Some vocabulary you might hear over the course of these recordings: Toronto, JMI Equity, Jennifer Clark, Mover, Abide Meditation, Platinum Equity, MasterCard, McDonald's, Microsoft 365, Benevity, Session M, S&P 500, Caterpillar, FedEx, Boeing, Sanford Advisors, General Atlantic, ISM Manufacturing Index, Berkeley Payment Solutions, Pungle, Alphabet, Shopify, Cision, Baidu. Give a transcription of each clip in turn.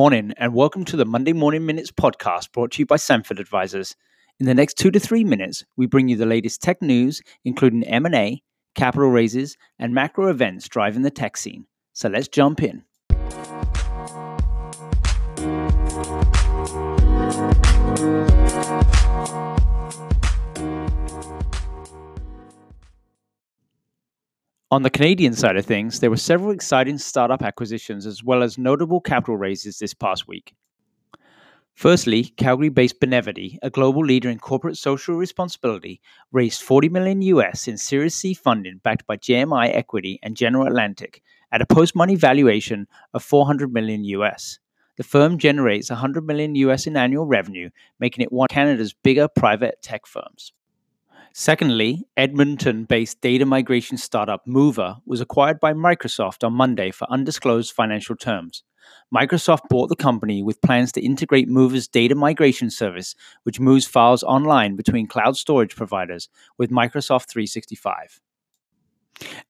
morning and welcome to the Monday Morning Minutes podcast brought to you by Sanford Advisors. In the next 2 to 3 minutes, we bring you the latest tech news, including M&A, capital raises, and macro events driving the tech scene. So let's jump in. On the Canadian side of things, there were several exciting startup acquisitions as well as notable capital raises this past week. Firstly, Calgary-based Benevity, a global leader in corporate social responsibility, raised $40 million in Series C funding backed by JMI Equity and General Atlantic at a post-money valuation of $400 million. The firm generates $100 million in annual revenue, making it one of Canada's bigger private tech firms. Secondly, Edmonton-based data migration startup Mover was acquired by Microsoft on Monday for undisclosed financial terms. Microsoft bought the company with plans to integrate Mover's data migration service, which moves files online between cloud storage providers, with Microsoft 365.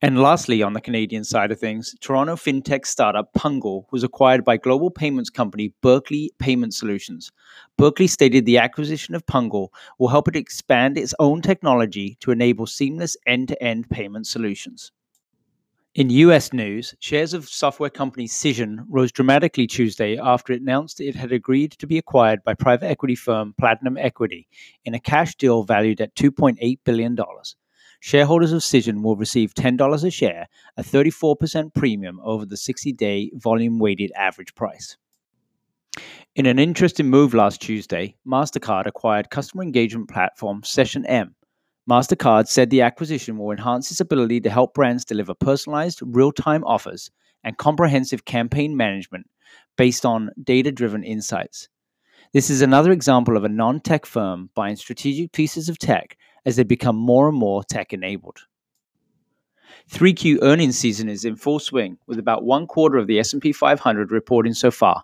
And lastly, on the Canadian side of things, Toronto fintech startup Pungle was acquired by global payments company Berkeley Payment Solutions. Berkeley stated the acquisition of Pungle will help it expand its own technology to enable seamless end-to-end payment solutions. In U.S. news, shares of software company Cision rose dramatically Tuesday after it announced it had agreed to be acquired by private equity firm Platinum Equity in a cash deal valued at $2.8 billion. Shareholders of Cision will receive $10 a share, a 34% premium over the 60-day volume-weighted average price. In an interesting move last Tuesday, MasterCard acquired customer engagement platform Session M. MasterCard said the acquisition will enhance its ability to help brands deliver personalized, real-time offers and comprehensive campaign management based on data-driven insights. This is another example of a non-tech firm buying strategic pieces of tech as they become more and more tech-enabled. 3Q earnings season is in full swing, with about one quarter of the S&P 500 reporting so far.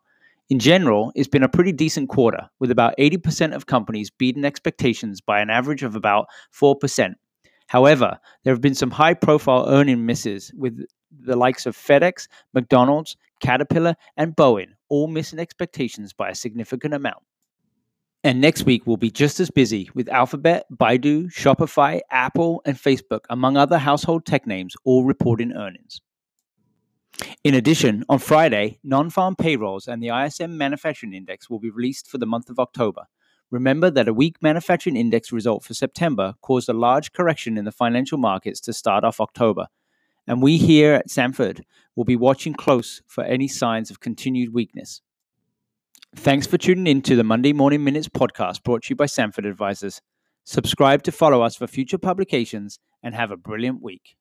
In general, it's been a pretty decent quarter, with about 80% of companies beating expectations by an average of about 4%. However, there have been some high-profile earning misses, with the likes of FedEx, McDonald's, Caterpillar, and Boeing all missing expectations by a significant amount. And next week will be just as busy, with Alphabet, Baidu, Shopify, Apple, and Facebook, among other household tech names, all reporting earnings. In addition, on Friday, non-farm payrolls and the ISM Manufacturing Index will be released for the month of October. Remember that a weak manufacturing index result for September caused a large correction in the financial markets to start off October. And we here at Sanford will be watching close for any signs of continued weakness. Thanks for tuning in to the Monday Morning Minutes podcast brought to you by Sanford Advisors. Subscribe to follow us for future publications and have a brilliant week.